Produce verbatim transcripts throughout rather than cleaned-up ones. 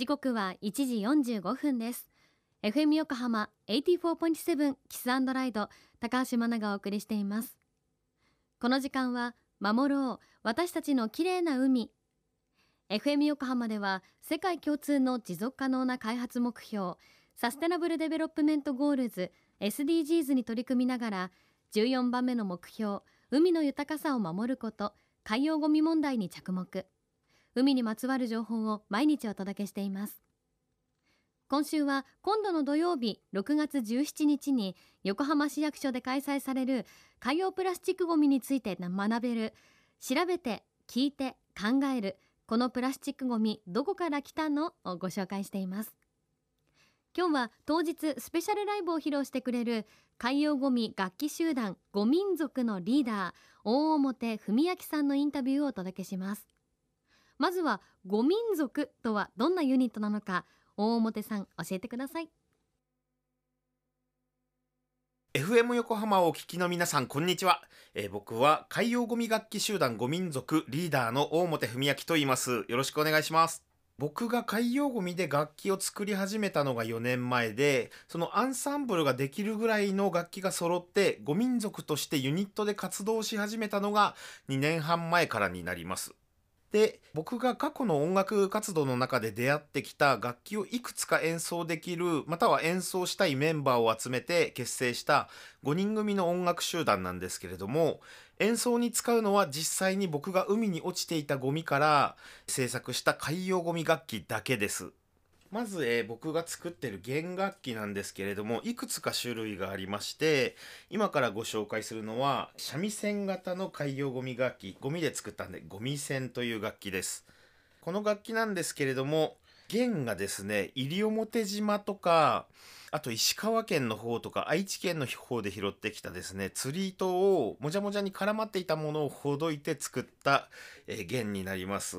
時刻はいちじよんじゅうごふんです。 エフエム 横浜 はちじゅうよんてんなな キス&ライド、高橋真奈がお送りしています。この時間は守ろう私たちの綺麗な海。 エフエム 横浜では世界共通の持続可能な開発目標サステナブルデベロップメントゴールズ エスディージーズ に取り組みながら、じゅうよんばんめの目標海の豊かさを守ること海洋ゴミ問題に着目、海にまつわる情報を毎日お届けしています。今週は今度の土曜日ろくがつじゅうしちにちに横浜市役所で開催される海洋プラスチックゴミについて学べる調べて聞いて考えるこのプラスチックゴミどこから来たのをご紹介しています。今日は当日スペシャルライブを披露してくれる海洋ゴミ楽器集団ゴ民族のリーダー大表文明さんのインタビューをお届けします。まずはゴ民族とはどんなユニットなのか、大表さん教えてください。エフエム 横浜をお聞きの皆さん、こんにちは。えー、僕は海洋ゴミ楽器集団ゴ民族リーダーの大表文明と言います。よろしくお願いします。僕が海洋ゴミで楽器を作り始めたのがよねんまえで、そのアンサンブルができるぐらいの楽器が揃ってゴ民族としてユニットで活動し始めたのがにねんはんまえからになります。で、僕が過去の音楽活動の中で出会ってきた楽器をいくつか演奏できる、または演奏したいメンバーを集めて結成したごにん組の音楽集団なんですけれども、演奏に使うのは実際に僕が海に落ちていたゴミから制作した海洋ゴミ楽器だけです。まず、えー、僕が作ってる弦楽器なんですけれども、いくつか種類がありまして、今からご紹介するのは三味線型の海洋ゴミ楽器、ゴミで作ったんでゴミ線という楽器です。この楽器なんですけれども、弦がですね、西表島とか、あと石川県の方とか愛知県の方で拾ってきたですね、釣り糸をもじゃもじゃに絡まっていたものをほどいて作った、えー、弦になります。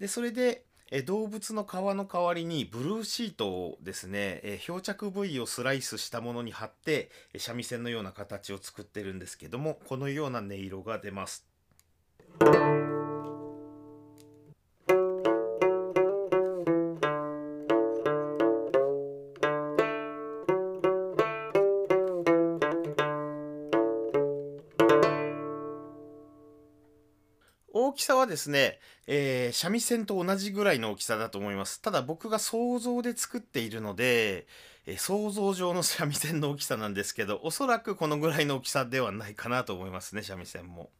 で、それで動物の皮の代わりにブルーシートをですね、漂着部位をスライスしたものに貼って三味線のような形を作ってるんですけども、このような音色が出ます。大きさはですね、えー、三味線と同じぐらいの大きさだと思います。ただ僕が想像で作っているので、えー、想像上の三味線の大きさなんですけど、おそらくこのぐらいの大きさではないかなと思いますね、三味線も。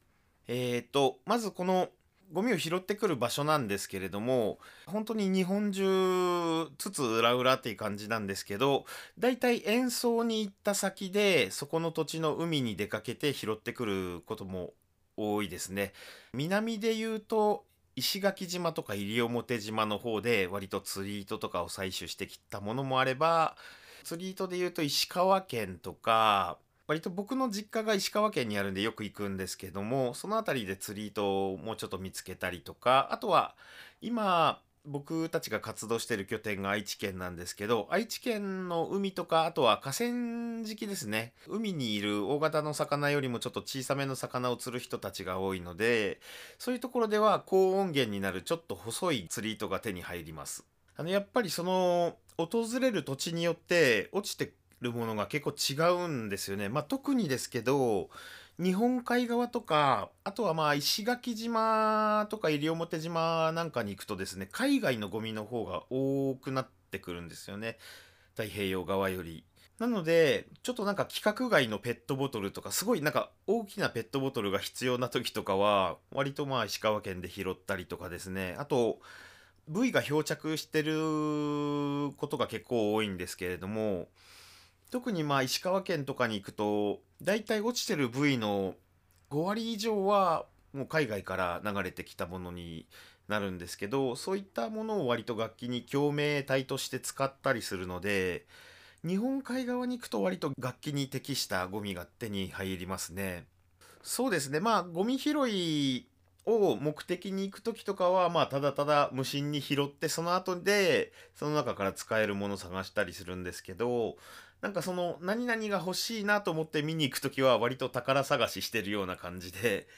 えーと、まずこのゴミを拾ってくる場所なんですけれども、本当に日本中つつ裏裏っていう感じなんですけど、だいたい演奏に行った先でそこの土地の海に出かけて拾ってくることも多いですね。南で言うと石垣島とか西表島の方で割と釣り糸とかを採取してきたものもあれば、釣り糸で言うと石川県とか、割と僕の実家が石川県にあるんでよく行くんですけども、その辺りで釣り糸をもうちょっと見つけたりとか、あとは今僕たちが活動している拠点が愛知県なんですけど、愛知県の海とか、あとは河川敷ですね、海にいる大型の魚よりもちょっと小さめの魚を釣る人たちが多いので、そういうところでは高音源になるちょっと細い釣り糸が手に入ります。あのやっぱりその訪れる土地によって落ちてるものが結構違うんですよね。まあ、特にですけど日本海側とか、あとはまあ石垣島とか西表島なんかに行くとですね、海外のゴミの方が多くなってくるんですよね、太平洋側より。なのでちょっとなんか規格外のペットボトルとか、すごいなんか大きなペットボトルが必要な時とかは割とまあ石川県で拾ったりとかですね、あと部位が漂着してることが結構多いんですけれども、特にまあ石川県とかに行くとだいたい落ちてる部位のごわり以上はもう海外から流れてきたものになるんですけど、そういったものを割と楽器に共鳴体として使ったりするので、日本海側に行くと割と楽器に適したゴミが手に入りますね。そうですね、まあゴミ拾いを目的に行く時とかは、まあただただ無心に拾って、その後でその中から使えるものを探したりするんですけど、なんかその何々が欲しいなと思って見に行く時は割と宝探ししてるような感じで、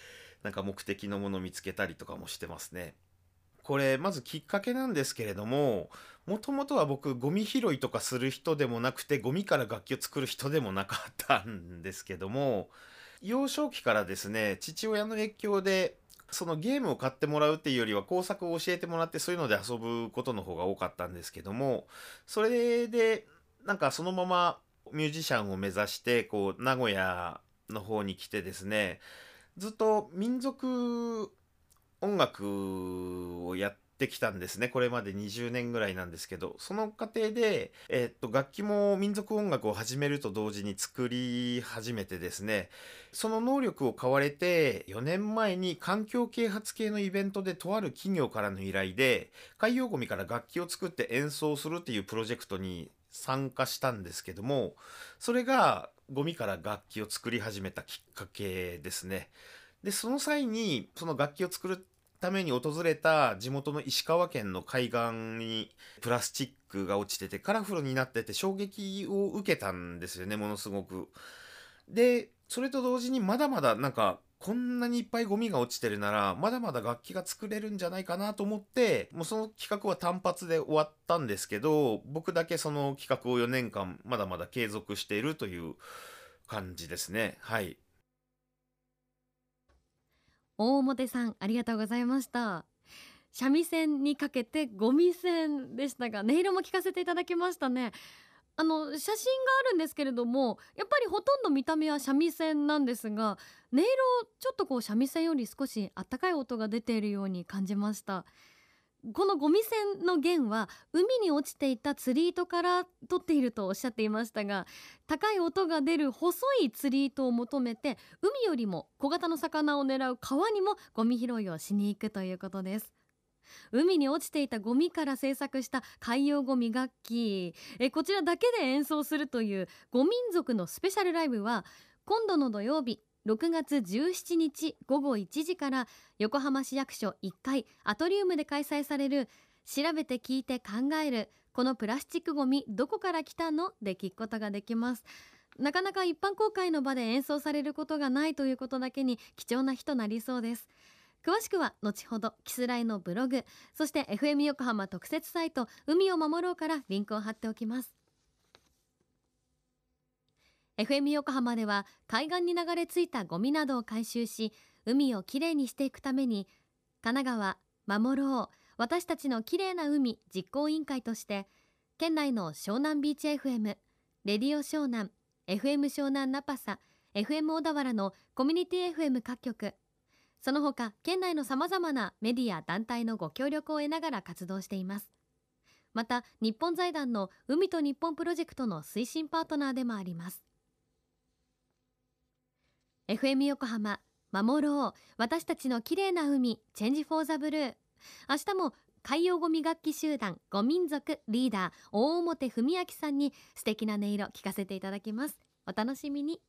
なんか目的のものを見つけたりとかもしてますね。これまずきっかけなんですけれども、もともとは僕ゴミ拾いとかする人でもなくて、ゴミから楽器を作る人でもなかったんですけども、幼少期からですね、父親の影響でそのゲームを買ってもらうっていうよりは工作を教えてもらって、そういうので遊ぶことの方が多かったんですけども、それでなんかそのままミュージシャンを目指してこう名古屋の方に来てですね、ずっと民族音楽をやってきたんですね。これまでにじゅうねんぐらいなんですけど、その過程で、えっと楽器も民族音楽を始めると同時に作り始めてですね、その能力を買われてよねんまえに環境啓発系のイベントでとある企業からの依頼で海洋ゴミから楽器を作って演奏するっていうプロジェクトに参加したんですけども、それがゴミから楽器を作り始めたきっかけですね。でその際にその楽器を作るために訪れた地元の石川県の海岸にプラスチックが落ちててカラフルになってて衝撃を受けたんですよね、ものすごく。でそれと同時にまだまだなんかこんなにいっぱいゴミが落ちてるならまだまだ楽器が作れるんじゃないかなと思って、もうその企画は単発で終わったんですけど、僕だけその企画をよねんかんまだまだ継続しているという感じですね。はい、大表さんありがとうございました。三味線にかけてゴミ線でしたが、音色も聞かせていただきましたね。あの写真があるんですけれども、やっぱりほとんど見た目は三味線なんですが、音色ちょっとこう三味線より少しあったかい音が出ているように感じました。このゴミ線の弦は海に落ちていた釣り糸から取っているとおっしゃっていましたが、高い音が出る細い釣り糸を求めて海よりも小型の魚を狙う川にもゴミ拾いをしに行くということです。海に落ちていたゴミから制作した海洋ゴミ楽器、えこちらだけで演奏するというご民族のスペシャルライブは、今度の土曜日ろくがつじゅうしちにちごごいちじから横浜市役所いっかいアトリウムで開催される、調べて聞いて考える、このプラスチックゴミどこから来たので聞くことができます。なかなか一般公開の場で演奏されることがないということだけに貴重な日となりそうです。詳しくは後ほどキスライのブログ、そして エフエム 横浜特設サイト海を守ろうからリンクを貼っておきます。エフエム 横浜では海岸に流れ着いたゴミなどを回収し、海をきれいにしていくために神奈川守ろう私たちのきれいな海実行委員会として、県内の湘南ビーチ エフエム、 レディオ湘南、 エフエム 湘南ナパサ、 エフエム 小田原のコミュニティ エフエム 各局、その他県内のさまざまなメディア団体のご協力を得ながら活動しています。また日本財団の海と日本プロジェクトの推進パートナーでもあります。エフエム 横浜守ろう私たちのきれいな海 Change for the Blue、 明日も海洋ゴミ楽器集団ご民族リーダー大表文明さんに素敵な音色聞かせていただきます。お楽しみに。